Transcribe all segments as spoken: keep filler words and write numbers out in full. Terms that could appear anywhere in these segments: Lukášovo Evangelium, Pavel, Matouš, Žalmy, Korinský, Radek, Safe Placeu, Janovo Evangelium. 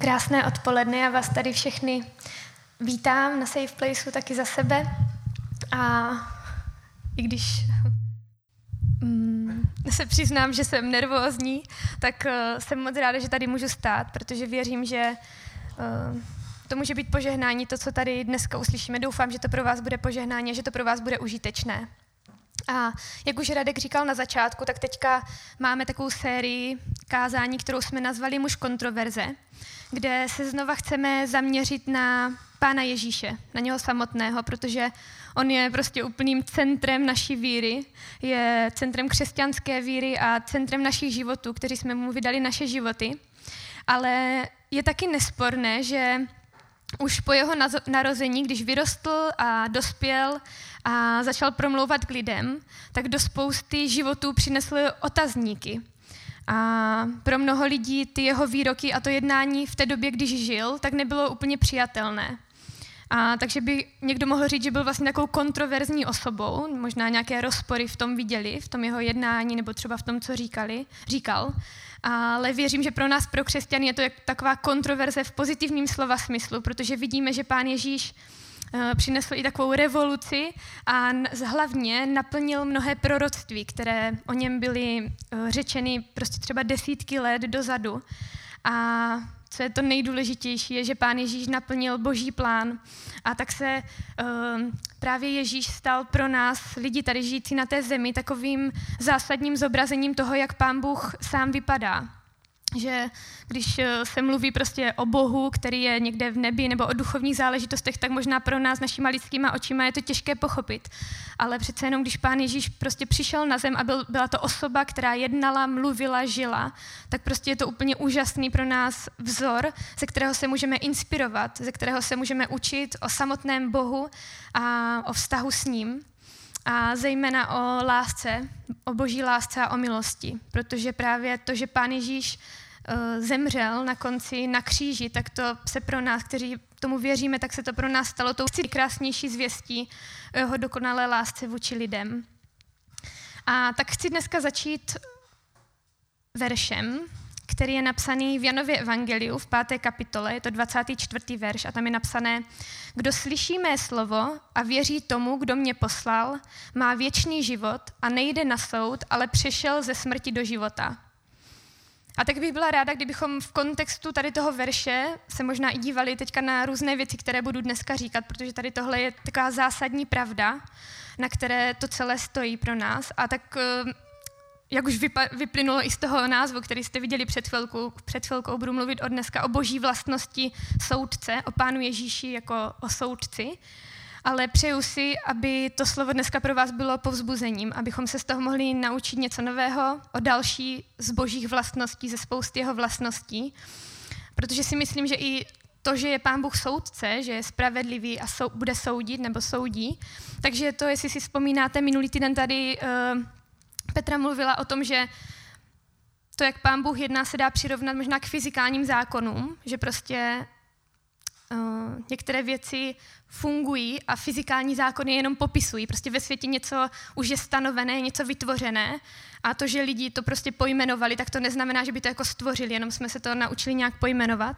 Krásné odpoledne, já vás tady všechny vítám na Safe Placeu taky za sebe. A i když mm, se přiznám, že jsem nervózní, tak uh, jsem moc ráda, že tady můžu stát, protože věřím, že uh, to může být požehnání, to, co tady dneska uslyšíme. Doufám, že to pro vás bude požehnání a že to pro vás bude užitečné. A jak už Radek říkal na začátku, tak teďka máme takovou sérii kázání, kterou jsme nazvali Muž kontroverze, kde se znova chceme zaměřit na Pána Ježíše, na něho samotného, protože on je prostě úplným centrem naší víry, je centrem křesťanské víry a centrem našich životů, kteří jsme mu vydali naše životy. Ale je taky nesporné, že už po jeho narození, když vyrostl a dospěl a začal promlouvat k lidem, tak do spousty životů přinesl otazníky. A pro mnoho lidí ty jeho výroky a to jednání v té době, když žil, tak nebylo úplně přijatelné. A takže by někdo mohl říct, že byl vlastně takovou kontroverzní osobou, možná nějaké rozpory v tom viděli, v tom jeho jednání nebo třeba v tom, co říkali, říkal. Ale věřím, že pro nás, pro křesťany, je to taková kontroverze v pozitivním slova smyslu, protože vidíme, že Pán Ježíš přinesl i takovou revoluci a hlavně naplnil mnohé proroctví, které o něm byly řečeny prostě třeba desítky let dozadu. A co je to nejdůležitější, je, že Pán Ježíš naplnil Boží plán. A tak se uh, právě Ježíš stal pro nás, lidi tady žijící na té zemi, takovým zásadním zobrazením toho, jak Pán Bůh sám vypadá. Že když se mluví prostě o Bohu, který je někde v nebi, nebo o duchovních záležitostech, tak možná pro nás, našima lidskýma očima, je to těžké pochopit. Ale přece jenom, když Pán Ježíš prostě přišel na zem a byl, byla to osoba, která jednala, mluvila, žila, tak prostě je to úplně úžasný pro nás vzor, ze kterého se můžeme inspirovat, ze kterého se můžeme učit o samotném Bohu a o vztahu s ním. A zejména o lásce, o Boží lásce a o milosti, protože právě to, že Pán Ježíš zemřel na konci na kříži, tak to se pro nás, kteří tomu věříme, tak se to pro nás stalo tou nejkrásnější zvěstí o jeho dokonalé lásce vůči lidem. A tak chci dneska začít veršem, který je napsaný v Janově Evangeliu v páté kapitole, je to dvacátý čtvrtý verš a tam je napsané: Kdo slyší mé slovo a věří tomu, kdo mě poslal, má věčný život a nejde na soud, ale přešel ze smrti do života. A tak bych byla ráda, kdybychom v kontextu tady toho verše se možná i dívali teďka na různé věci, které budu dneska říkat, protože tady tohle je taková zásadní pravda, na které to celé stojí pro nás. A tak jak už vyplynulo i z toho názvu, který jste viděli před chvilkou, před chvilkou budu mluvit od dneska o Boží vlastnosti soudce, o Pánu Ježíši jako o soudci, ale přeju si, aby to slovo dneska pro vás bylo povzbuzením, abychom se z toho mohli naučit něco nového o další z Božích vlastností, ze spousty jeho vlastností, protože si myslím, že i to, že je Pán Bůh soudce, že je spravedlivý a sou, bude soudit nebo soudí, takže to, jestli si vzpomínáte, minulý týden tady Uh, Petra mluvila o tom, že to, jak Pán Bůh jedná, se dá přirovnat možná k fyzikálním zákonům, že prostě uh, některé věci fungují a fyzikální zákony je jenom popisují. Prostě ve světě něco už je stanovené, něco vytvořené a to, že lidi to prostě pojmenovali, tak to neznamená, že by to jako stvořili, jenom jsme se to naučili nějak pojmenovat.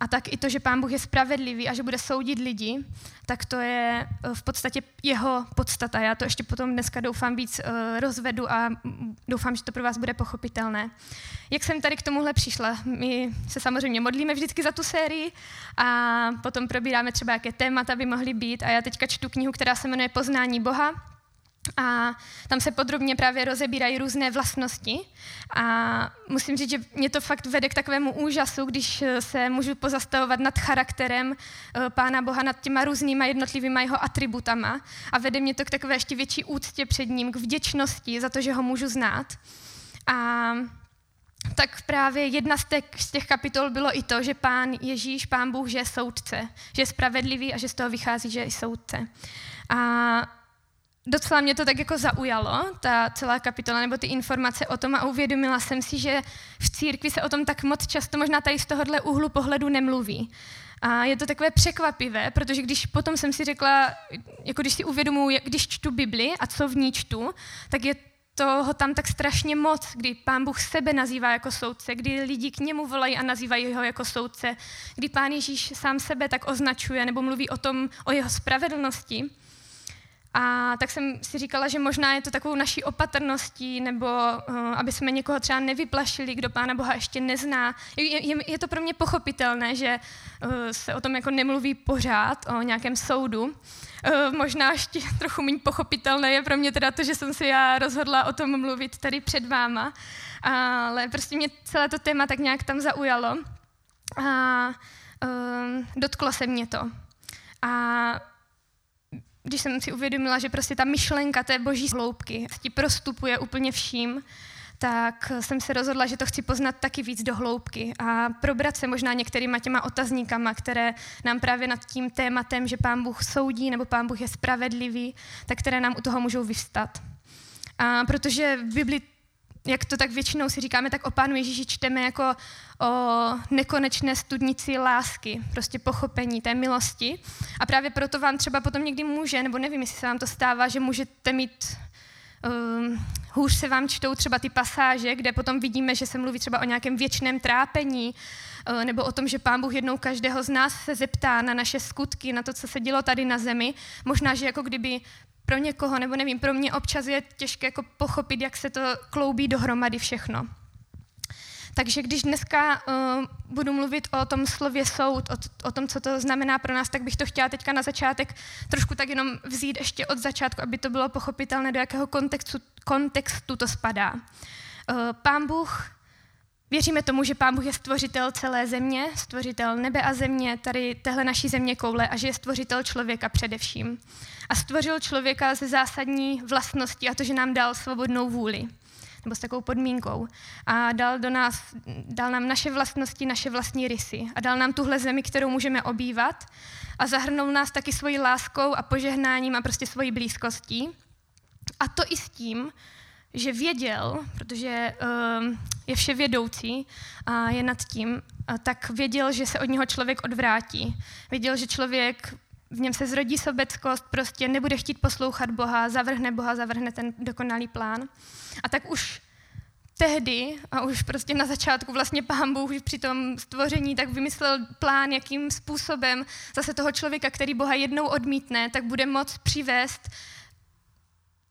A tak i to, že Pán Bůh je spravedlivý a že bude soudit lidi, tak to je v podstatě jeho podstata. Já to ještě potom dneska doufám víc rozvedu a doufám, že to pro vás bude pochopitelné. Jak jsem tady k tomuhle přišla? My se samozřejmě modlíme vždycky za tu sérii a potom probíráme třeba, jaké témata by mohly být. A já teďka čtu knihu, která se jmenuje Poznání Boha. A tam se podrobně právě rozebírají různé vlastnosti a musím říct, že mě to fakt vede k takovému úžasu, když se můžu pozastavovat nad charakterem Pána Boha, nad těma různýma jednotlivýma jeho atributama a vede mě to k takové ještě větší úctě před ním, k vděčnosti za to, že ho můžu znát. A tak právě jedna z těch, z těch kapitol bylo i to, že Pán Ježíš, Pán Bůh, že je soudce, že je spravedlivý a že z toho vychází, že je soudce. A docela mě to tak jako zaujalo, ta celá kapitola, nebo ty informace o tom a uvědomila jsem si, že v církvi se o tom tak moc často možná tady z tohohle úhlu pohledu nemluví. A je to takové překvapivé, protože když potom jsem si řekla, jako když si uvědomuji, když čtu Bibli a co v ní čtu, tak je toho tam tak strašně moc, kdy Pán Bůh sebe nazývá jako soudce, kdy lidi k němu volají a nazývají ho jako soudce, kdy Pán Ježíš sám sebe tak označuje nebo mluví o tom, o jeho spravedlnosti. A tak jsem si říkala, že možná je to takovou naší opatrností, nebo uh, aby jsme někoho třeba nevyplašili, kdo Pána Boha ještě nezná. Je, je, je to pro mě pochopitelné, že uh, se o tom jako nemluví pořád, o nějakém soudu. Uh, možná ještě trochu méně pochopitelné je pro mě teda to, že jsem se já rozhodla o tom mluvit tady před váma. Ale prostě mě celé to téma tak nějak tam zaujalo. A uh, dotklo se mě to. A když jsem si uvědomila, že prostě ta myšlenka té boží hloubky ti prostupuje úplně vším, tak jsem se rozhodla, že to chci poznat taky víc do hloubky a probrat se možná některýma těma otazníkama, které nám právě nad tím tématem, že Pán Bůh soudí nebo Pán Bůh je spravedlivý, tak které nám u toho můžou vyvstat. A protože v Biblii, jak to tak většinou si říkáme, tak o Pánu Ježíši čteme jako o nekonečné studnici lásky, prostě pochopení té milosti. A právě proto vám třeba potom někdy může, nebo nevím, jestli se vám to stává, že můžete mít, um, hůř se vám čtou třeba ty pasáže, kde potom vidíme, že se mluví třeba o nějakém věčném trápení, uh, nebo o tom, že Pán Bůh jednou každého z nás se zeptá na naše skutky, na to, co se dělo tady na zemi. Možná, že jako kdyby pro někoho, nebo nevím, pro mě občas je těžké jako pochopit, jak se to kloubí dohromady všechno. Takže když dneska uh, budu mluvit o tom slově soud, o, o tom, co to znamená pro nás, tak bych to chtěla teďka na začátek trošku tak jenom vzít ještě od začátku, aby to bylo pochopitelné, do jakého kontextu, kontextu to spadá. Uh, Pán Bůh, věříme tomu, že Pán Bůh je stvořitel celé země, stvořitel nebe a země, tady téhle naší země koule, a že je stvořitel člověka především. A stvořil člověka ze zásadní vlastnosti, a to, že nám dal svobodnou vůli, nebo s takovou podmínkou. A dal do nás, dal nám naše vlastnosti, naše vlastní rysy. A dal nám tuhle zemi, kterou můžeme obývat. A zahrnul nás taky svojí láskou a požehnáním a prostě svojí blízkostí. A to i s tím, že věděl, protože uh, je vševědoucí a je nad tím, tak věděl, že se od něho člověk odvrátí. Věděl, že člověk, v něm se zrodí sobeckost, prostě nebude chtít poslouchat Boha, zavrhne Boha, zavrhne ten dokonalý plán. A tak už tehdy, a už prostě na začátku vlastně Pán Bůh při tom stvoření tak vymyslel plán, jakým způsobem zase toho člověka, který Boha jednou odmítne, tak bude moct přivést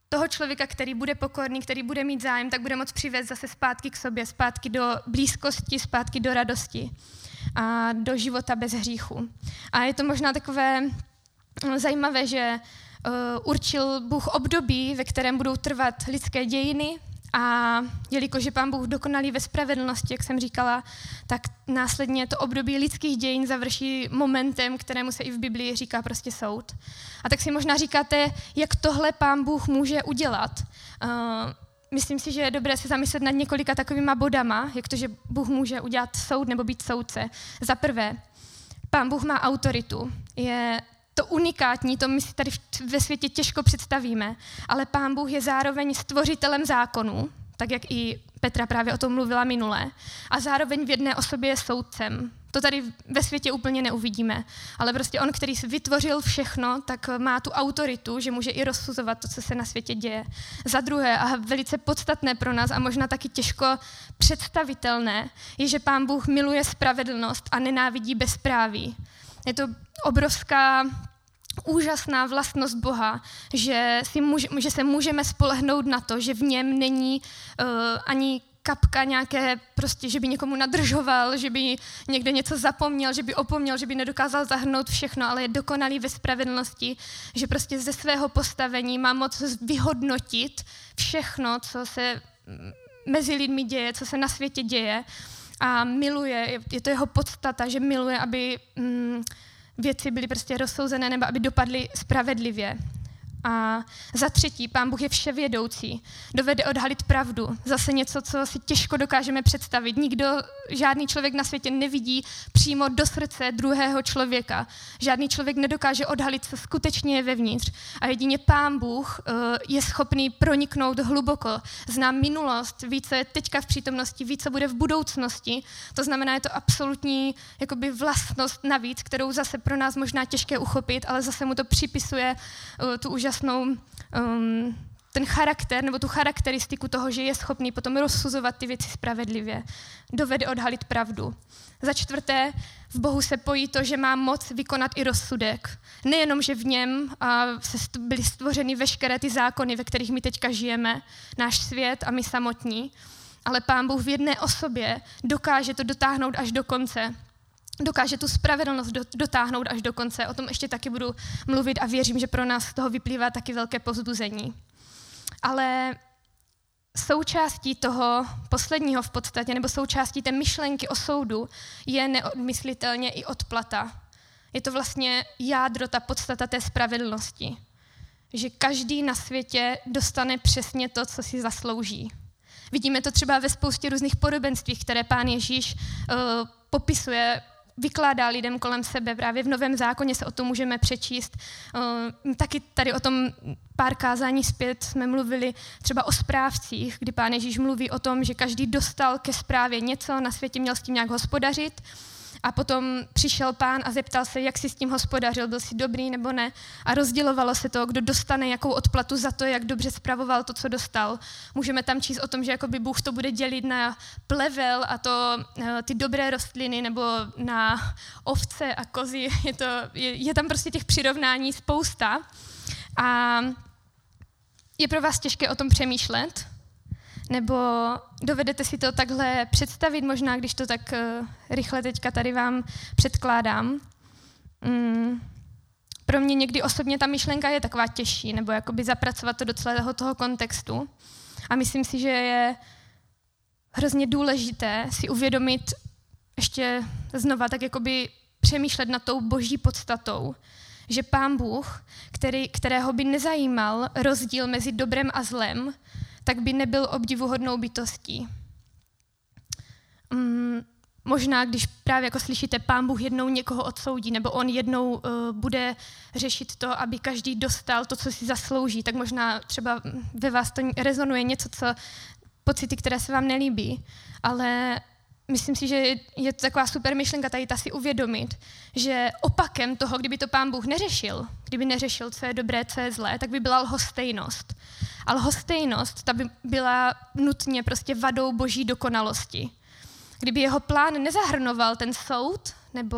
toho člověka, který bude pokorný, který bude mít zájem, tak bude moct přivést zase zpátky k sobě, zpátky do blízkosti, zpátky do radosti a do života bez hříchu. A je to možná takové zajímavé, že uh, určil Bůh období, ve kterém budou trvat lidské dějiny, a jelikož je Pán Bůh dokonalý ve spravedlnosti, jak jsem říkala, tak následně to období lidských dějin završí momentem, kterému se i v Biblii říká prostě soud. A tak si možná říkáte, jak tohle Pán Bůh může udělat. Uh, myslím si, že je dobré se zamyslet nad několika takovýma bodama, jak to, že Bůh může udělat soud nebo být soudce. Za prvé, Pán Bůh má autoritu. Je to unikátní, to my si tady ve světě těžko představíme, ale Pán Bůh je zároveň stvořitelem zákonů, tak jak i Petra právě o tom mluvila minule, a zároveň v jedné osobě je soudcem. To tady ve světě úplně neuvidíme, ale prostě on, který vytvořil všechno, tak má tu autoritu, že může i rozsuzovat to, co se na světě děje. Za druhé, a velice podstatné pro nás a možná taky těžko představitelné, je, že Pán Bůh miluje spravedlnost a nenávidí bezpráví. Je to obrovská, úžasná vlastnost Boha, že, si může, že se můžeme spolehnout na to, že v něm není uh, ani kapka nějaké, prostě, že by někomu nadržoval, že by někde něco zapomněl, že by opomněl, že by nedokázal zahrnout všechno, ale je dokonalý ve spravedlnosti, že prostě ze svého postavení má moc vyhodnotit všechno, co se mezi lidmi děje, co se na světě děje. A miluje, je to jeho podstata, že miluje, aby mm, věci byly prostě rozsouzené nebo aby dopadly spravedlivě. A za třetí, Pán Bůh je vševědoucí, dovede odhalit pravdu, zase něco, co si těžko dokážeme představit. Nikdo, žádný člověk na světě nevidí přímo do srdce druhého člověka. Žádný člověk nedokáže odhalit, co skutečně je vevnitř. A jedině Pán Bůh je schopný proniknout hluboko. Zná minulost, ví, co je teďka v přítomnosti, ví, co bude v budoucnosti. To znamená, je to absolutní jakoby vlastnost navíc, kterou zase pro nás možná těžké uchopit, ale zase mu to připisuje tu úžasnost. Um, ten charakter nebo tu charakteristiku toho, že je schopný potom rozsuzovat ty věci spravedlivě, dovede odhalit pravdu. Za čtvrté, v Bohu se pojí to, že má moc vykonat i rozsudek. Nejenom, že v něm byly stvořeny veškeré ty zákony, ve kterých my teďka žijeme, náš svět a my samotní, ale Pán Bůh v jedné osobě dokáže to dotáhnout až do konce. Dokáže tu spravedlnost dotáhnout až do konce. O tom ještě taky budu mluvit a věřím, že pro nás z toho vyplývá taky velké povzbuzení. Ale součástí toho posledního v podstatě, nebo součástí té myšlenky o soudu, je neodmyslitelně i odplata. Je to vlastně jádro, ta podstata té spravedlnosti. Že každý na světě dostane přesně to, co si zaslouží. Vidíme to třeba ve spoustě různých podobenství, které Pán Ježíš uh, popisuje, vykládá lidem kolem sebe. Právě v Novém zákoně se o tom můžeme přečíst. Uh, taky tady o tom pár kázání zpět jsme mluvili třeba o správcích, kdy Pán Ježíš mluví o tom, že každý dostal ke správě něco, na světě měl s tím nějak hospodařit a potom přišel Pán a zeptal se, jak si s tím hospodařil, byl si dobrý nebo ne, a rozdělovalo se to, kdo dostane jakou odplatu za to, jak dobře spravoval to, co dostal. Můžeme tam číst o tom, že jakoby Bůh to bude dělit na plevel a to ty dobré rostliny nebo na ovce a kozy, je, to, je, je tam prostě těch přirovnání spousta. A je pro vás těžké o tom přemýšlet? Nebo dovedete si to takhle představit, možná, když to tak rychle teďka tady vám předkládám? Mm. Pro mě někdy osobně ta myšlenka je taková těžší, nebo jakoby zapracovat to do celého toho kontextu. A myslím si, že je hrozně důležité si uvědomit, ještě znova tak jakoby přemýšlet nad tou boží podstatou, že Pán Bůh, který, kterého by nezajímal rozdíl mezi dobrem a zlem, tak by nebyl obdivuhodnou bytostí. Mm, možná, když právě jako slyšíte, Pán Bůh jednou někoho odsoudí, nebo on jednou uh, bude řešit to, aby každý dostal to, co si zaslouží, tak možná třeba ve vás to rezonuje něco, co pocity, které se vám nelíbí, ale myslím si, že je to taková super myšlenka tady ta si uvědomit, že opakem toho, kdyby to Pán Bůh neřešil, kdyby neřešil, co je dobré, co je zlé, tak by byla lhostejnost. A lhostejnost, ta by byla nutně prostě vadou boží dokonalosti. Kdyby jeho plán nezahrnoval ten soud, nebo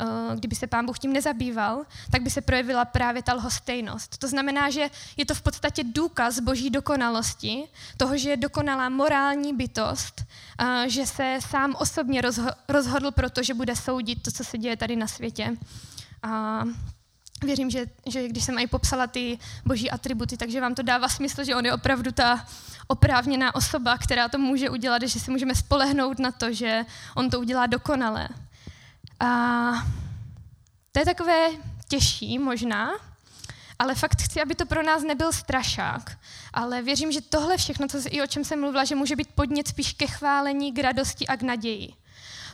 uh, kdyby se Pán Bůh tím nezabýval, tak by se projevila právě ta lhostejnost. To znamená, že je to v podstatě důkaz boží dokonalosti, toho, že je dokonalá morální bytost, uh, že se sám osobně rozho- rozhodl pro to, že bude soudit to, co se děje tady na světě. Uh, Věřím, že, že když jsem i popsala ty boží atributy, takže vám to dává smysl, že on je opravdu ta oprávněná osoba, která to může udělat, že si můžeme spolehnout na to, že on to udělá dokonale. A to je takové těžší možná, ale fakt chci, aby to pro nás nebyl strašák. Ale věřím, že tohle všechno, co i o čem jsem mluvila, že může být podnět spíš ke chválení, k radosti a k naději.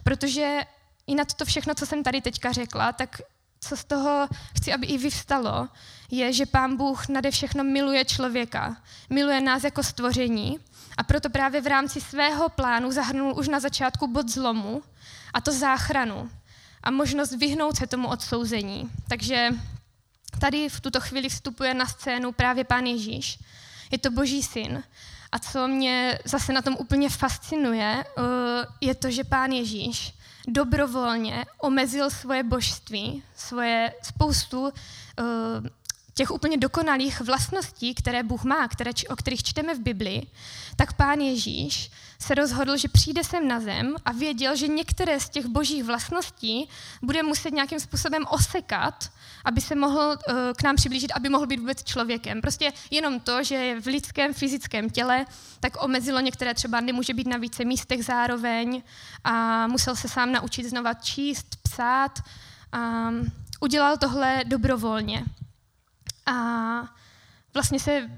Protože i na to všechno, co jsem tady teďka řekla, tak co z toho chci, aby i vyvstalo, je, že Pán Bůh nade všechno miluje člověka. Miluje nás jako stvoření a proto právě v rámci svého plánu zahrnul už na začátku bod zlomu, a to záchranu a možnost vyhnout se tomu odsouzení. Takže tady v tuto chvíli vstupuje na scénu právě Pán Ježíš. Je to Boží syn. A co mě zase na tom úplně fascinuje, je to, že Pán Ježíš dobrovolně omezil svoje božství, svoje spoustu uh, těch úplně dokonalých vlastností, které Bůh má, které, o kterých čteme v Biblii, tak Pán Ježíš se rozhodl, že přijde sem na zem a věděl, že některé z těch božích vlastností bude muset nějakým způsobem osekat, aby se mohl uh, k nám přiblížit, aby mohl být vůbec člověkem. Prostě jenom to, že je v lidském, fyzickém těle, tak omezilo některé, třeba nemůže být na více místech zároveň a musel se sám naučit znova číst, psát. Um, udělal tohle dobrovolně. A vlastně se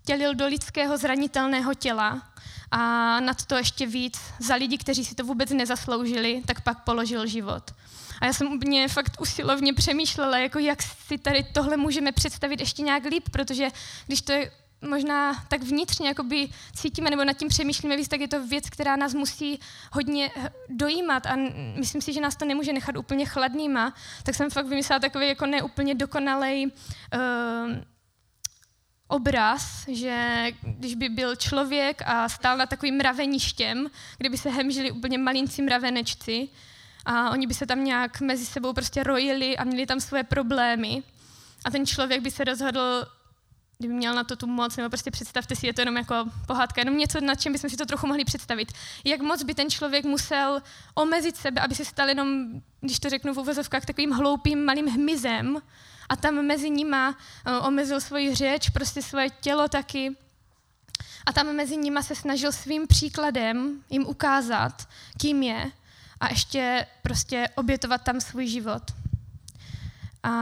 vtělil do lidského zranitelného těla a nad to ještě víc za lidi, kteří si to vůbec nezasloužili, tak pak položil život. A já jsem úplně fakt usilovně přemýšlela, jako jak si tady tohle můžeme představit ještě nějak líp, protože když to je možná tak vnitřně jakoby cítíme nebo nad tím přemýšlíme víc, tak je to věc, která nás musí hodně dojímat a myslím si, že nás to nemůže nechat úplně chladnýma, tak jsem fakt vymyslela takový jako neúplně dokonalej uh, obraz, že když by byl člověk a stál na takovým mraveništěm, kde by se hemžili úplně malincí mravenečci a oni by se tam nějak mezi sebou prostě rojili a měli tam svoje problémy a ten člověk by se rozhodl, kdyby měl na to tu moc, nebo prostě představte si, je to jenom jako pohádka, jenom něco, nad čím bychom si to trochu mohli představit. Jak moc by ten člověk musel omezit sebe, aby se stal jenom, když to řeknu v uvozovkách, takovým hloupým malým hmyzem a tam mezi nima omezil svoji řeč, prostě svoje tělo taky a tam mezi nima se snažil svým příkladem jim ukázat, kým je a ještě prostě obětovat tam svůj život. A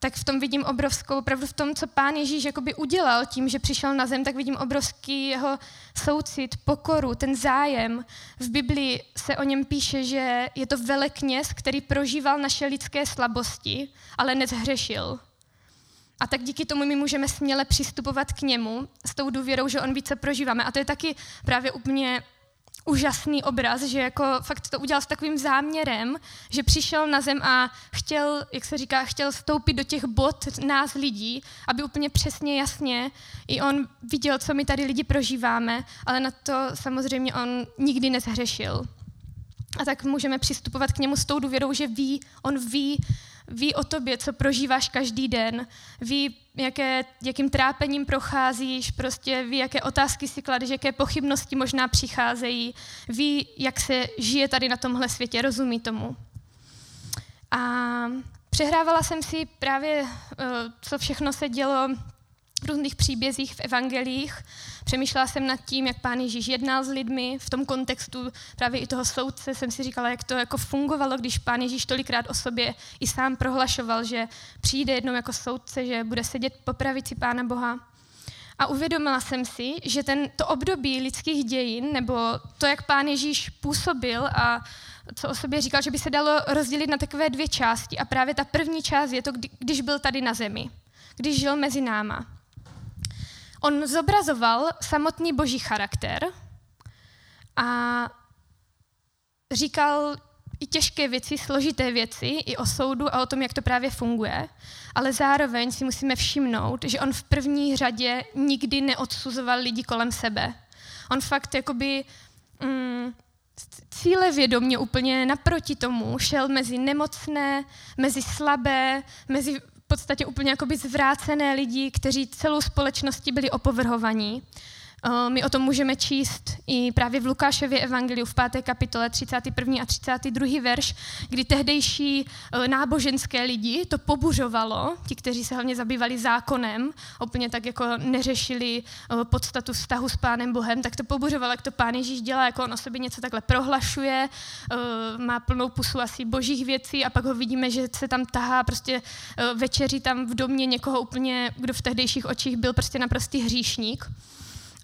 tak v tom vidím obrovskou, opravdu v tom, co Pán Ježíš jakoby udělal tím, že přišel na zem, tak vidím obrovský jeho soucit, pokoru, ten zájem. V Biblii se o něm píše, že je to velekněz, který prožíval naše lidské slabosti, ale nezhřešil. A tak díky tomu my můžeme směle přistupovat k němu s tou důvěrou, že on ví, co prožíváme. A to je taky právě úplně úžasný obraz, že jako fakt to udělal s takovým záměrem, že přišel na zem a chtěl, jak se říká, chtěl vstoupit do těch bot nás lidí, aby úplně přesně jasně i on viděl, co my tady lidi prožíváme, ale na to samozřejmě on nikdy nezhřešil. A tak můžeme přistupovat k němu s tou důvěrou, že ví, on ví, ví o tobě, co prožíváš každý den, ví, jaké, jakým trápením procházíš, prostě ví, jaké otázky si kladeš, jaké pochybnosti možná přicházejí, ví, jak se žije tady na tomhle světě, rozumí tomu. A přehrávala jsem si právě, co všechno se dělo v různých příbězích, v evangelích. Přemýšlela jsem nad tím, jak Pán Ježíš jednal s lidmi. V tom kontextu právě i toho soudce jsem si říkala, jak to jako fungovalo, když Pán Ježíš tolikrát o sobě i sám prohlašoval, že přijde jednou jako soudce, že bude sedět po pravici Pána Boha. A uvědomila jsem si, že ten, to období lidských dějin, nebo to, jak Pán Ježíš působil a co o sobě říkal, že by se dalo rozdělit na takové dvě části. A právě ta první část je to, když byl tady na zemi, když žil mezi náma. On zobrazoval samotný boží charakter a říkal i těžké věci, složité věci, i o soudu a o tom, jak to právě funguje, ale zároveň si musíme všimnout, že on v první řadě nikdy neodsuzoval lidi kolem sebe. On fakt jakoby mm, cílevědomě úplně naproti tomu šel mezi nemocné, mezi slabé, mezi v podstatě úplně jakoby zvrácené lidi, kteří celou společností byli opovrhovaní. My o tom můžeme číst i právě v Lukášově Evangeliu v páté kapitole třicátý první a třicátý druhý verš, kdy tehdejší náboženské lidi to pobuřovalo, ti, kteří se hlavně zabývali zákonem, úplně tak jako neřešili podstatu vztahu s Pánem Bohem, tak to pobuřovalo, jak to Pán Ježíš dělá, jako on o sobě něco takhle prohlašuje, má plnou pusu asi božích věcí a pak ho vidíme, že se tam tahá, prostě večeří tam v domě někoho úplně, kdo v tehdejších očích byl prostě naprostý hříšník.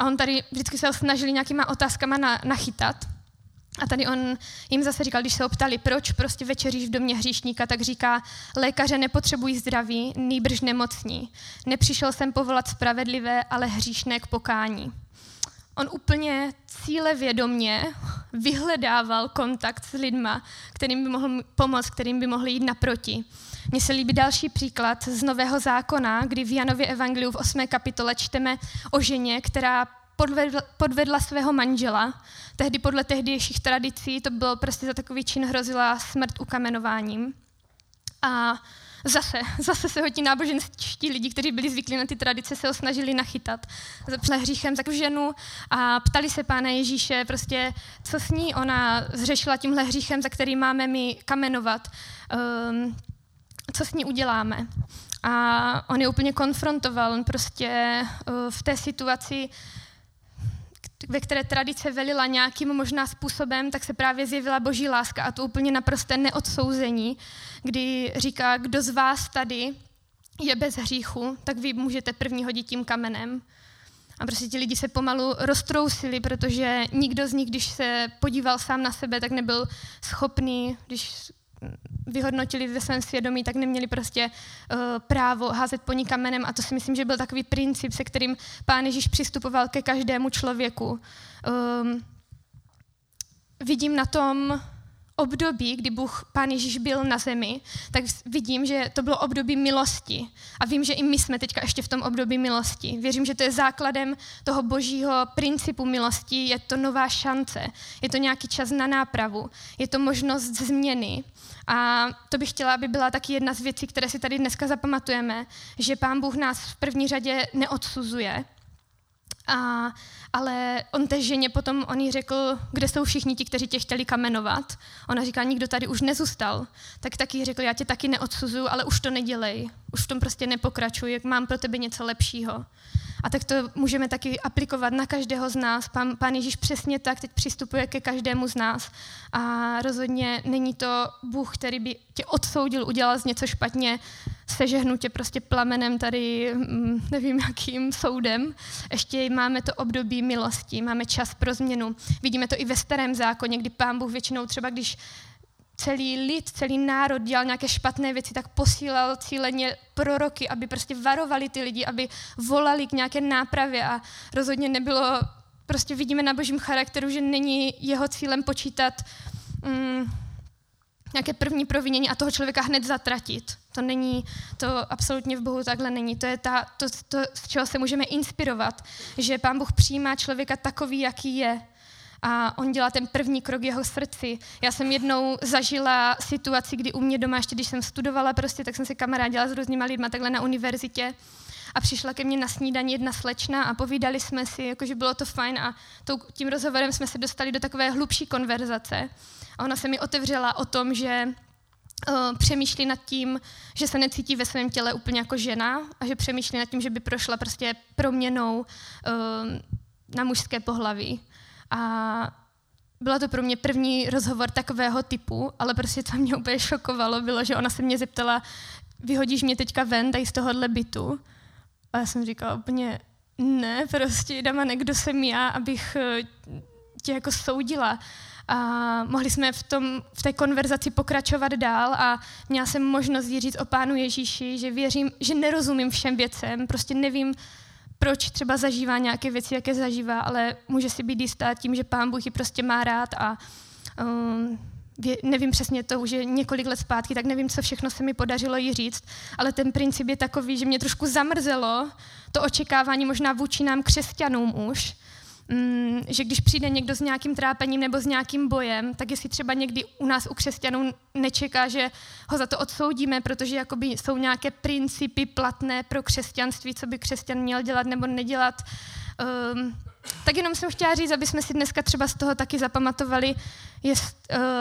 A on tady vždycky se ho snažili nějakýma otázkama na, nachytat. A tady on jim zase říkal, když se ho ptali, proč prostě večeříš v domě hříšníka, tak říká, lékaře nepotřebují zdraví, nýbrž nemocní. Nepřišel jsem povolat spravedlivé, ale hříšné k pokání. On úplně cílevědomně vyhledával kontakt s lidma, kterým by mohl pomoct, kterým by mohli jít naproti. Mně se líbí další příklad z Nového zákona, kdy v Janově Evangeliu v osmé kapitole čteme o ženě, která podvedla, podvedla svého manžela. Tehdy podle tehdejších tradicí to bylo prostě za takový čin hrozila smrt ukamenováním. A zase, zase se ho ti náboženští lidi, kteří byli zvyklí na ty tradice, se ho snažili nachytat za hříchem za tu ženu a ptali se Pána Ježíše, prostě, co s ní ona zřešila tímhle hříchem, za který máme my kamenovat. Um, co s ní uděláme. A on je úplně konfrontoval, on prostě v té situaci, ve které tradice velila nějakým možná způsobem, tak se právě zjevila boží láska a to úplně naprosté neodsouzení, kdy říká, kdo z vás tady je bez hříchu, tak vy můžete první hodit tím kamenem. A prostě ti lidi se pomalu roztrousili, protože nikdo z nich, když se podíval sám na sebe, tak nebyl schopný, když vyhodnotili ve svém svědomí, tak neměli prostě uh, právo házet po ní kamenem a to si myslím, že byl takový princip, se kterým Pán Ježíš přistupoval ke každému člověku. Um, vidím na tom období, kdy Bůh, Pán Ježíš byl na zemi, tak vidím, že to bylo období milosti. A vím, že i my jsme teďka ještě v tom období milosti. Věřím, že to je základem toho božího principu milosti. Je to nová šance, je to nějaký čas na nápravu, je to možnost změny. A to bych chtěla, aby byla taky jedna z věcí, které si tady dneska zapamatujeme, že Pán Bůh nás v první řadě neodsuzuje, A, ale on té ženě potom, on jí řekl, kde jsou všichni ti, kteří tě chtěli kamenovat. Ona říká, nikdo tady už nezůstal. Tak taky řekl, já tě taky neodsuzuju, ale už to nedělej. Už v tom prostě nepokračuj, jak mám pro tebe něco lepšího. A tak to můžeme taky aplikovat na každého z nás. Pán, Pán Ježíš přesně tak teď přistupuje ke každému z nás. A rozhodně není to Bůh, který by tě odsoudil, udělal z něco špatně, sežehnu tě prostě plamenem tady, nevím jakým soudem. Ještě máme to období milosti, máme čas pro změnu. Vidíme to i ve Starém zákoně, kdy Pán Bůh většinou třeba, když celý lid, celý národ dělal nějaké špatné věci, tak posílal cíleně proroky, aby prostě varovali ty lidi, aby volali k nějaké nápravě a rozhodně nebylo, prostě vidíme na božím charakteru, že není jeho cílem počítat mm, nějaké první provinění a toho člověka hned zatratit. To není, to absolutně v Bohu takhle není. To je ta, to, to, z čeho se můžeme inspirovat, že Pán Bůh přijímá člověka takový, jaký je. A on dělá ten první krok jeho srdci. Já jsem jednou zažila situaci, kdy u mě doma, ještě když jsem studovala, prostě, tak jsem se kamarádila s různýma lidma takhle na univerzitě a přišla ke mně na snídaní jedna slečna a povídali jsme si, jakože bylo to fajn a tím rozhovorem jsme se dostali do takové hlubší konverzace. A ona se mi otevřela o tom, že uh, přemýšlí nad tím, že se necítí ve svém těle úplně jako žena a že přemýšlí nad tím, že by prošla prostě proměnou uh, na mužské pohlaví. A bylo to pro mě první rozhovor takového typu, ale prostě to mě úplně šokovalo, bylo, že ona se mě zeptala, vyhodíš mě teďka ven tady z tohohle bytu? A já jsem říkala úplně, ne, prostě Damane, kdo jsem já, abych tě jako soudila. A mohli jsme v, tom, v té konverzaci pokračovat dál a měla jsem možnost jí říct o Pánu Ježíši, že věřím, že nerozumím všem věcem, prostě nevím, proč třeba zažívá nějaké věci, jaké zažívá, ale může si být jistá tím, že Pán Bůh ji prostě má rád a um, nevím přesně to, že několik let zpátky, tak nevím, co všechno se mi podařilo jí říct, ale ten princip je takový, že mě trošku zamrzelo to očekávání možná vůči nám křesťanům už, um, že když přijde někdo s nějakým trápením nebo s nějakým bojem, tak jestli třeba někdy u nás u křesťanů nečeká, že ho za to odsoudíme, protože jakoby jsou nějaké principy platné pro křesťanství, co by křesťan měl dělat nebo nedělat. Um, tak jenom jsem chtěla říct, aby jsme si dneska třeba z toho taky zapamatovali, jest,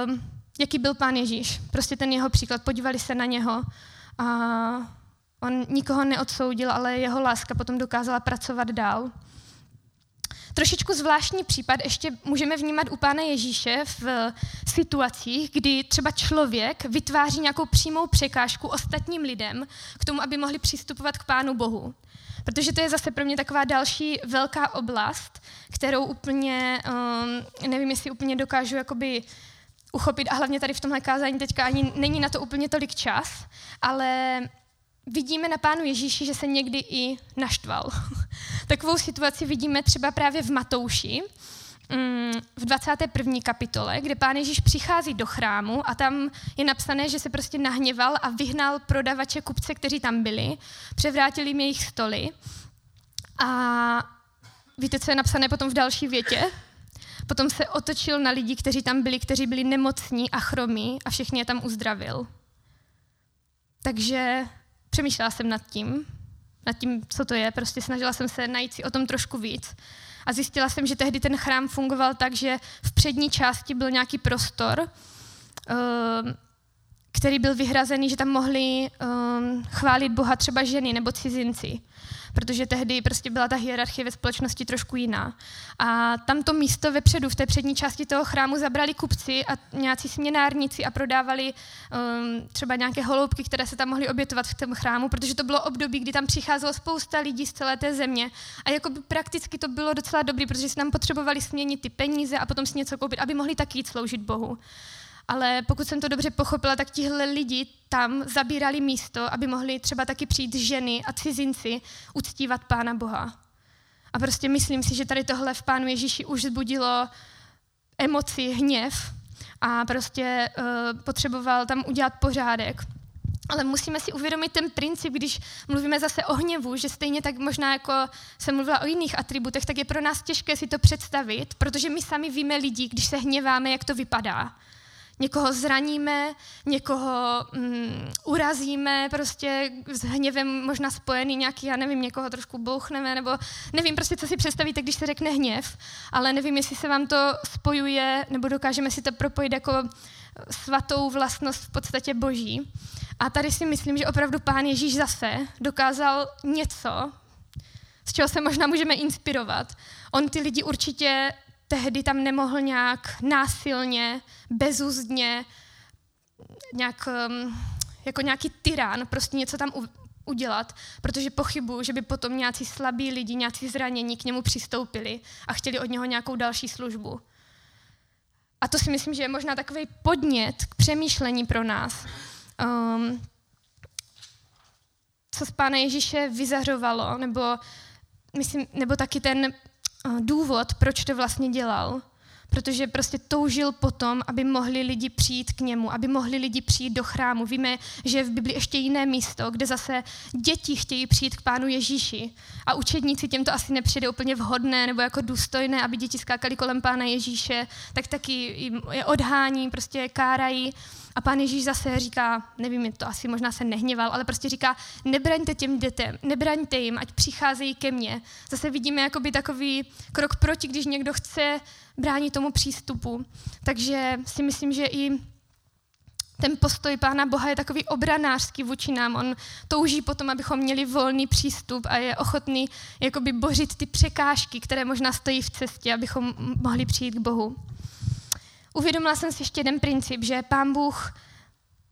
um, jaký byl Pán Ježíš. Prostě ten jeho příklad, podívali se na něho a on nikoho neodsoudil, ale jeho láska potom dokázala pracovat dál. Trošičku zvláštní případ ještě můžeme vnímat u Pána Ježíše v situacích, kdy třeba člověk vytváří nějakou přímou překážku ostatním lidem k tomu, aby mohli přistupovat k Pánu Bohu. Protože to je zase pro mě taková další velká oblast, kterou úplně, um, nevím, jestli úplně dokážu jakoby uchopit a hlavně tady v tomhle kázání teďka ani není na to úplně tolik čas, ale vidíme na Pánu Ježíši, že se někdy i naštval. Takovou situaci vidíme třeba právě v Matouši, v dvacáté první kapitole, kde Pán Ježíš přichází do chrámu a tam je napsané, že se prostě nahněval a vyhnal prodavače, kupce, kteří tam byli, převrátil jim jejich stoly. A víte, co je napsané potom v další větě? Potom se otočil na lidi, kteří tam byli, kteří byli nemocní a chromí a všechny je tam uzdravil. Takže přemýšlela jsem nad tím, nad tím, co to je, prostě snažila jsem se najít si o tom trošku víc a zjistila jsem, že tehdy ten chrám fungoval tak, že v přední části byl nějaký prostor, který byl vyhrazený, že tam mohli chválit Boha třeba ženy nebo cizinci, protože tehdy prostě byla ta hierarchie ve společnosti trošku jiná. A tamto místo vepředu v té přední části toho chrámu zabrali kupci a nějací směnárníci a prodávali um, třeba nějaké holoubky, které se tam mohly obětovat v tom chrámu, protože to bylo období, kdy tam přicházelo spousta lidí z celé té země a jakoby prakticky to bylo docela dobrý, protože se tam potřebovali směnit ty peníze a potom si něco koupit, aby mohli taky jít sloužit Bohu. Ale pokud jsem to dobře pochopila, tak tihle lidi tam zabírali místo, aby mohli třeba taky přijít ženy a cizinci uctívat Pána Boha. A prostě myslím si, že tady tohle v Pánu Ježíši už vzbudilo emoci, hněv a prostě uh, potřeboval tam udělat pořádek. Ale musíme si uvědomit ten princip, když mluvíme zase o hněvu, že stejně tak možná jako jsem mluvila o jiných atributech, tak je pro nás těžké si to představit, protože my sami víme lidi, když se hněváme, jak to vypadá. Někoho zraníme, někoho mm, urazíme, prostě s hněvem možná spojený nějaký, já nevím, někoho trošku bouchneme, nebo nevím prostě, co si představíte, když se řekne hněv, ale nevím, jestli se vám to spojuje, nebo dokážeme si to propojit jako svatou vlastnost v podstatě boží. A tady si myslím, že opravdu Pán Ježíš zase dokázal něco, z čeho se možná můžeme inspirovat. On ty lidi určitě tehdy tam nemohl nějak násilně, bezúzdně, nějak, jako nějaký tyran, prostě něco tam udělat, protože pochybuju, že by potom nějací slabí lidi, nějací zranění k němu přistoupili a chtěli od něho nějakou další službu. A to si myslím, že je možná takový podnět k přemýšlení pro nás. Um, co z Pána Ježíše vyzařovalo, nebo, myslím, nebo taky ten důvod, proč to vlastně dělal. Protože prostě toužil potom, aby mohli lidi přijít k němu, aby mohli lidi přijít do chrámu. Víme, že je v Biblii ještě jiné místo, kde zase děti chtějí přijít k Pánu Ježíši. A učedníci těm to asi nepřijde úplně vhodné nebo jako důstojné, aby děti skákaly kolem Pána Ježíše, tak taky je odhání, prostě je kárají. A Pán Ježíš zase říká, nevím, to asi možná se nehněval, ale prostě říká, nebraňte těm dětem, nebraňte jim, ať přicházejí ke mně. Zase vidíme jakoby takový krok proti, když někdo chce bránit tomu přístupu. Takže si myslím, že i ten postoj Pána Boha je takový obranářský vůči nám. On touží potom, abychom měli volný přístup a je ochotný jakoby bořit ty překážky, které možná stojí v cestě, abychom mohli přijít k Bohu. Uvědomila jsem si ještě jeden princip, že Pán Bůh,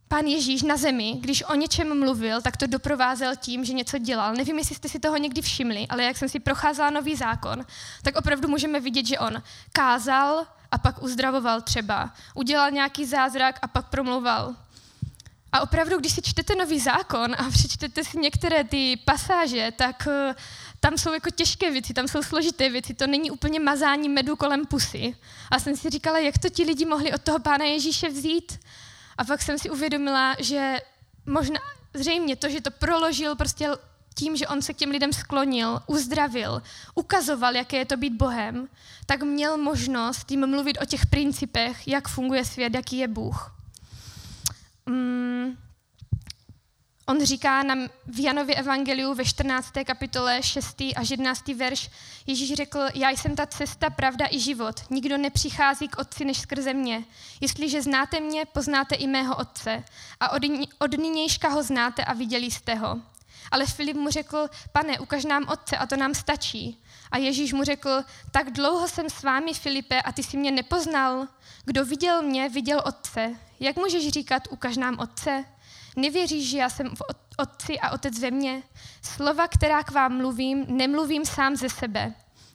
Pán Ježíš na zemi, když o něčem mluvil, tak to doprovázel tím, že něco dělal. Nevím, jestli jste si toho někdy všimli, ale jak jsem si procházela Nový zákon, tak opravdu můžeme vidět, že on kázal a pak uzdravoval třeba. Udělal nějaký zázrak a pak promlouval. A opravdu, když si čtete Nový zákon a přečtete si některé ty pasáže, tak tam jsou jako těžké věci, tam jsou složité věci, to není úplně mazání medu kolem pusy. A jsem si říkala, jak to ti lidi mohli od toho Pána Ježíše vzít. A pak jsem si uvědomila, že možná zřejmě to, že to proložil prostě tím, že on se k těm lidem sklonil, uzdravil, ukazoval, jaké je to být Bohem, tak měl možnost jim mluvit o těch principech, jak funguje svět, jaký je Bůh. Mm. On říká nám v Janově Evangeliu ve čtrnácté kapitole šestý až jedenáctý verš, Ježíš řekl, já jsem ta cesta, pravda i život, nikdo nepřichází k otci než skrze mě. Jestliže znáte mě, poznáte i mého otce a od, od nynějška ho znáte a viděli jste ho. Ale Filip mu řekl, pane, ukaž nám otce a to nám stačí. A Ježíš mu řekl, tak dlouho jsem s vámi, Filipe, a ty jsi mě nepoznal. Kdo viděl mě, viděl otce. Jak můžeš říkat, ukaž nám otce? Nevěříš, že já jsem v otci a otec ve mně? Slova, která k vám mluvím, nemluvím sám ze sebe.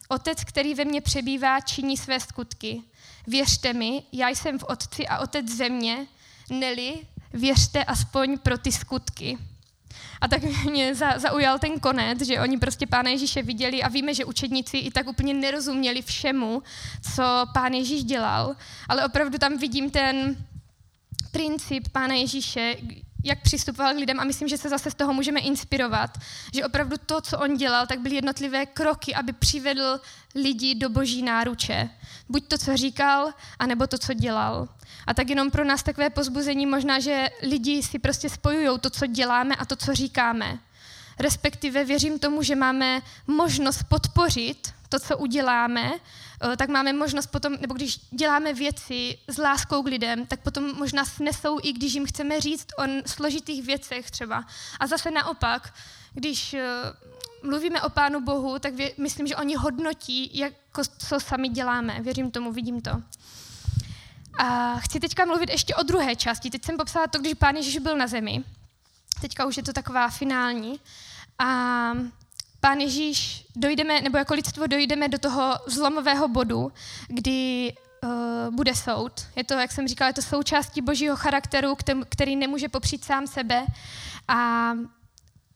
Otec, který ve mně přebývá, činí své skutky. Věřte mi, já jsem v otci a otec ve mně, neli věřte aspoň pro ty skutky. A tak mě zaujal ten konec, že oni prostě Pána Ježíše viděli a víme, že učedníci i tak úplně nerozuměli všemu, co Pán Ježíš dělal, ale opravdu tam vidím ten princip Pána Ježíše, jak přistupoval k lidem a myslím, že se zase z toho můžeme inspirovat, že opravdu to, co on dělal, tak byly jednotlivé kroky, aby přivedl lidi do boží náruče. Buď to, co říkal, anebo to, co dělal. A tak jenom pro nás takové povzbuzení možná, že lidi si prostě spojujou to, co děláme a to, co říkáme. Respektive věřím tomu, že máme možnost podpořit to, co uděláme, tak máme možnost potom, nebo když děláme věci s láskou k lidem, tak potom možná snesou, i když jim chceme říct o složitých věcech třeba. A zase naopak, když mluvíme o Pánu Bohu, tak vě, myslím, že oni hodnotí, jako, co sami děláme. Věřím tomu, vidím to. A chci teďka mluvit ještě o druhé části. Teď jsem popsala to, když Pán Ježíš byl na zemi. Teďka už je to taková finální. A Pán Ježíš, dojdeme, nebo jako lidstvo dojdeme do toho zlomového bodu, kdy uh, bude soud. Je to, jak jsem říkala, je to součástí božího charakteru, který nemůže popřít sám sebe. A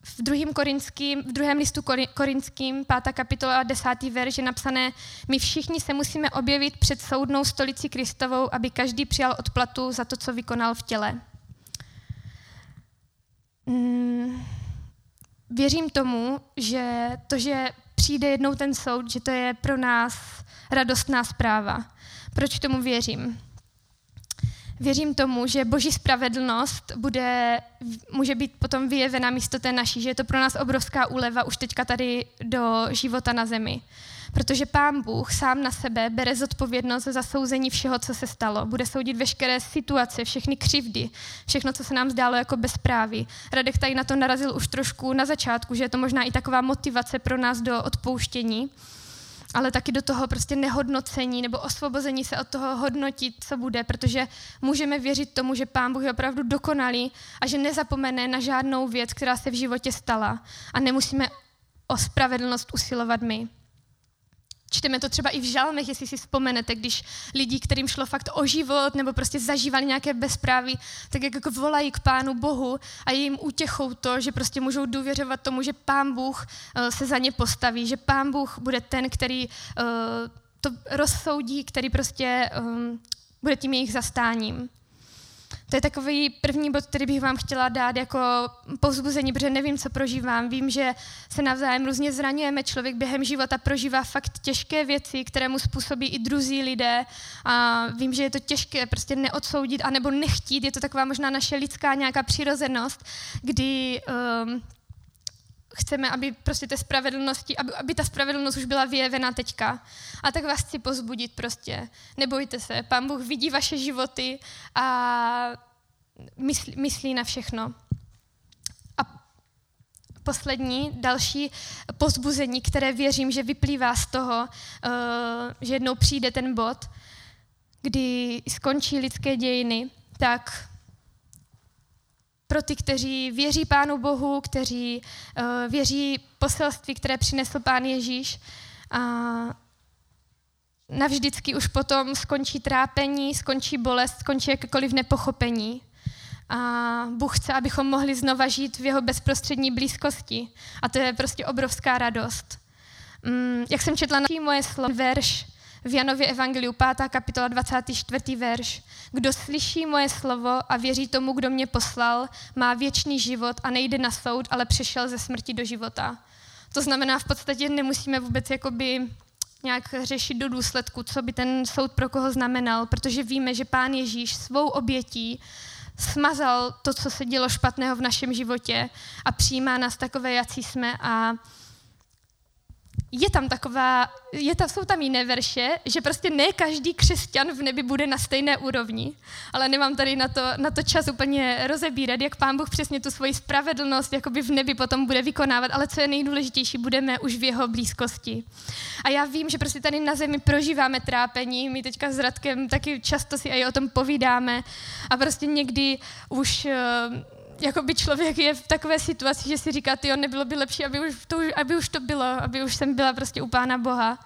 v druhém Korinským, v druhém listu Korinským, pátá kapitola, desátý verš je napsané: My všichni se musíme objevit před soudnou stolicí Kristovou, aby každý přijal odplatu za to, co vykonal v těle. Hmm. Věřím tomu, že to, že přijde jednou ten soud, že to je pro nás radostná zpráva. Proč tomu věřím? Věřím tomu, že Boží spravedlnost bude, může být potom vyjevena místo té naší, že je to pro nás obrovská úleva už teďka tady do života na zemi. Protože Pán Bůh sám na sebe bere zodpovědnost za souzení všeho, co se stalo. Bude soudit veškeré situace, všechny křivdy, všechno, co se nám zdálo jako bezpráví. Radek tady na to narazil už trošku na začátku, že je to možná i taková motivace pro nás do odpouštění, ale taky do toho prostě nehodnocení nebo osvobození se od toho hodnotit, co bude, protože můžeme věřit tomu, že Pán Bůh je opravdu dokonalý a že nezapomene na žádnou věc, která se v životě stala, a nemusíme o spravedlnost usilovat my. Čteme to třeba i v Žalmech, jestli si vzpomenete, když lidi, kterým šlo fakt o život nebo prostě zažívali nějaké bezpráví, tak jako volají k Pánu Bohu a je jim útěchou to, že prostě můžou důvěřovat tomu, že Pán Bůh se za ně postaví, že Pán Bůh bude ten, který to rozsoudí, který prostě bude tím jejich zastáním. To je takový první bod, který bych vám chtěla dát jako povzbuzení, protože nevím, co prožívám. Vím, že se navzájem různě zraňujeme. Člověk během života prožívá fakt těžké věci, které mu způsobí i druzí lidé. A vím, že je to těžké prostě neodsoudit anebo nechtít. Je to taková možná naše lidská nějaká přirozenost, kdy um, chceme, aby prostě té spravedlnosti, aby, aby ta spravedlnost už byla vyjevena teďka. A tak vás chci povzbudit prostě. Nebojte se, Pán Bůh vidí vaše životy a myslí, myslí na všechno. A poslední, další povzbuzení, které věřím, že vyplývá z toho, že jednou přijde ten bod, kdy skončí lidské dějiny, tak pro ty, kteří věří Pánu Bohu, kteří uh, věří poselství, které přinesl Pán Ježíš. A navždycky už potom skončí trápení, skončí bolest, skončí jakékoliv nepochopení. A Bůh chce, abychom mohli znova žít v jeho bezprostřední blízkosti. A to je prostě obrovská radost. Mm, jak jsem četla na moje slovo, verš v Janově Evangeliu, pátá kapitola, dvacátý čtvrtý verš. Kdo slyší moje slovo a věří tomu, kdo mě poslal, má věčný život a nejde na soud, ale přešel ze smrti do života. To znamená, v podstatě nemusíme vůbec jakoby nějak řešit do důsledku, co by ten soud pro koho znamenal, protože víme, že Pán Ježíš svou obětí smazal to, co se dělo špatného v našem životě a přijímá nás takové, jací jsme, a Je tam taková, je tam, jsou tam jiné verše, že prostě ne každý křesťan v nebi bude na stejné úrovni, ale nemám tady na to, na to čas úplně rozebírat, jak Pán Bůh přesně tu svoji spravedlnost jakoby v nebi potom bude vykonávat, ale co je nejdůležitější, budeme už v jeho blízkosti. A já vím, že prostě tady na zemi prožíváme trápení, my teďka s Radkem taky často si i o tom povídáme a prostě někdy už jakoby člověk je v takové situaci, že si říká, tyjo, nebylo by lepší, aby už, to, aby už to bylo, aby už jsem byla prostě u Pána Boha.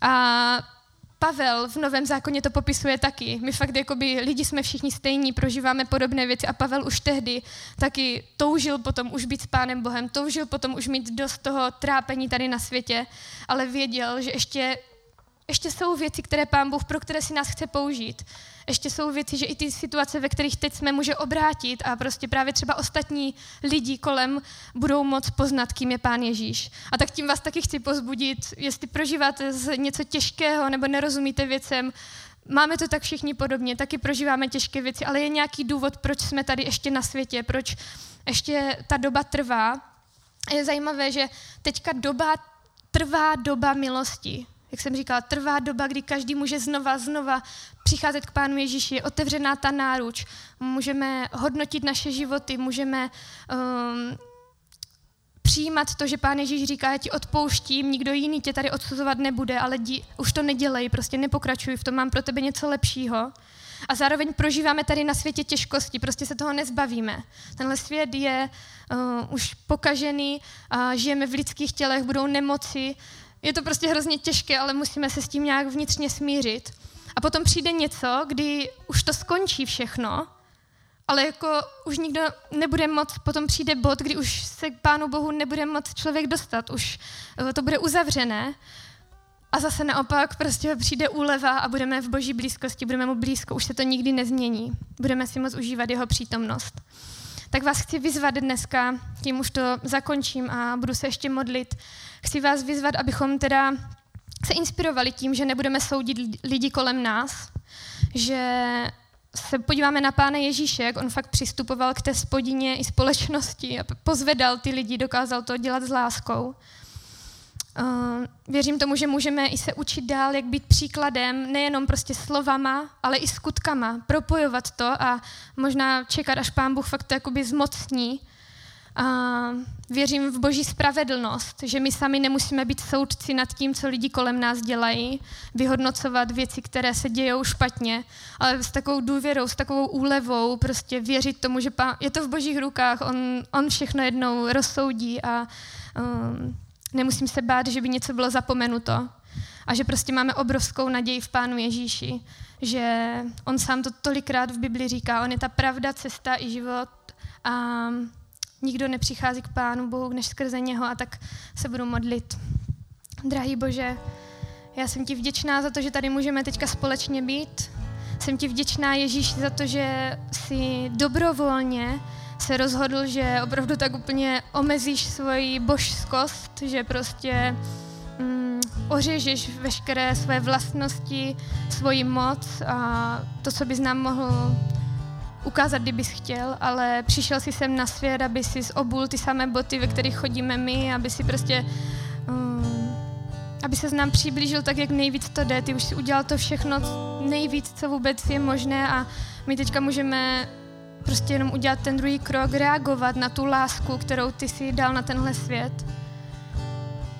A Pavel v Novém zákoně to popisuje taky. My fakt, jakoby, lidi jsme všichni stejní, prožíváme podobné věci a Pavel už tehdy taky toužil potom už být s Pánem Bohem, toužil potom už mít dost toho trápení tady na světě, ale věděl, že ještě Ještě jsou věci, které Pán Bůh, pro které si nás chce použít. Ještě jsou věci, že i ty situace, ve kterých teď jsme, může obrátit a prostě právě třeba ostatní lidi kolem budou moc poznat, kým je Pán Ježíš. A tak tím vás taky chci povzbudit, jestli prožíváte něco těžkého nebo nerozumíte věcem, máme to tak všichni podobně, taky prožíváme těžké věci, ale je nějaký důvod, proč jsme tady ještě na světě, proč ještě ta doba trvá. Je zajímavé, že teďka doba trvá doba milosti. Jak jsem říkala, trvá doba, kdy každý může znova, znova přicházet k Pánu Ježíši, je otevřená ta náruč, můžeme hodnotit naše životy, můžeme um, přijímat to, že Pán Ježíš říká, já ti odpouštím, nikdo jiný tě tady odsuzovat nebude, ale di- už to nedělej, prostě nepokračuj v tom, mám pro tebe něco lepšího. A zároveň prožíváme tady na světě těžkosti, prostě se toho nezbavíme. Tenhle svět je uh, už pokažený, uh, žijeme v lidských tělech, budou nemoci. Je to prostě hrozně těžké, ale musíme se s tím nějak vnitřně smířit. A potom přijde něco, kdy už to skončí všechno ale jako už nikdo nebude moc, potom přijde bod, kdy už se k Pánu Bohu nebude moc člověk dostat, už to bude uzavřené a zase naopak prostě přijde úleva a budeme v Boží blízkosti, budeme mu blízko, už se to nikdy nezmění, budeme si moc užívat jeho přítomnost. Tak vás chci vyzvat dneska, tím už to zakončím a budu se ještě modlit, chci vás vyzvat, abychom teda se inspirovali tím, že nebudeme soudit lidi kolem nás, že se podíváme na Pána Ježíše, jak on fakt přistupoval k té spodině i společnosti a pozvedal ty lidi, dokázal to dělat s láskou. Věřím tomu, že můžeme i se učit dál, jak být příkladem, nejenom prostě slovama, ale i skutkama, propojovat to a možná čekat, až Pán Bůh fakt to jakoby zmocní. A věřím v Boží spravedlnost, že my sami nemusíme být soudci nad tím, co lidi kolem nás dělají, vyhodnocovat věci, které se dějou špatně, ale s takovou důvěrou, s takovou úlevou prostě věřit tomu, že je to v Božích rukách, on, on všechno jednou rozsoudí a um, nemusím se bát, že by něco bylo zapomenuto a že prostě máme obrovskou naději v Pánu Ježíši, že on sám to tolikrát v Bibli říká, on je ta pravda, cesta i život a nikdo nepřichází k Pánu Bohu než skrze něho a tak se budu modlit. Drahý Bože, já jsem ti vděčná za to, že tady můžeme teďka společně být. Jsem ti vděčná, Ježíši, za to, že jsi dobrovolně se rozhodl, že opravdu tak úplně omezíš svoji božskost, že prostě mm, ořežeš veškeré své vlastnosti, svoji moc a to, co bys nám mohl ukázat, kdybys chtěl, ale přišel jsi sem na svět, aby jsi obul ty samé boty, ve kterých chodíme my, aby si prostě, um, aby se s nám přiblížil tak, jak nejvíc to jde. Ty už si udělal to všechno nejvíc, co vůbec je možné a my teďka můžeme prostě jenom udělat ten druhý krok, reagovat na tu lásku, kterou ty si dal na tenhle svět.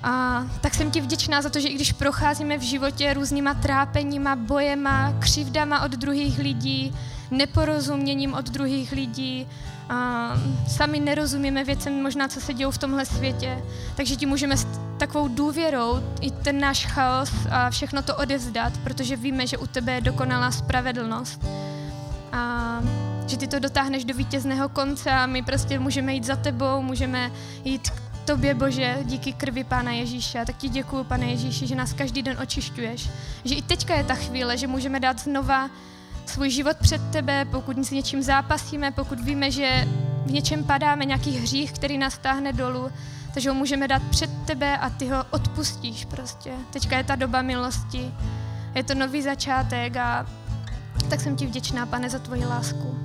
A tak jsem ti vděčná za to, že i když procházíme v životě různýma trápeníma, bojema, křivdama od druhých lidí, neporozuměním od druhých lidí, a sami nerozumíme věcem možná, co se dějou v tomhle světě, takže ti můžeme s takovou důvěrou i ten náš chaos a všechno to odevzdat, protože víme, že u tebe je dokonalá spravedlnost a že ty to dotáhneš do vítězného konce a my prostě můžeme jít za tebou, můžeme jít k tobě, Bože, díky krvi Pána Ježíše. A tak ti děkuju, Pane Ježíši, že nás každý den očišťuješ. Že i teďka je ta chvíle, že můžeme dát znova svůj život před tebe, pokud s něčím zápasíme, pokud víme, že v něčem padáme, nějaký hřích, který nás táhne dolů, takže ho můžeme dát před tebe a ty ho odpustíš prostě. Teďka je ta doba milosti, je to nový začátek a tak jsem ti vděčná, Pane, za tvoji lásku.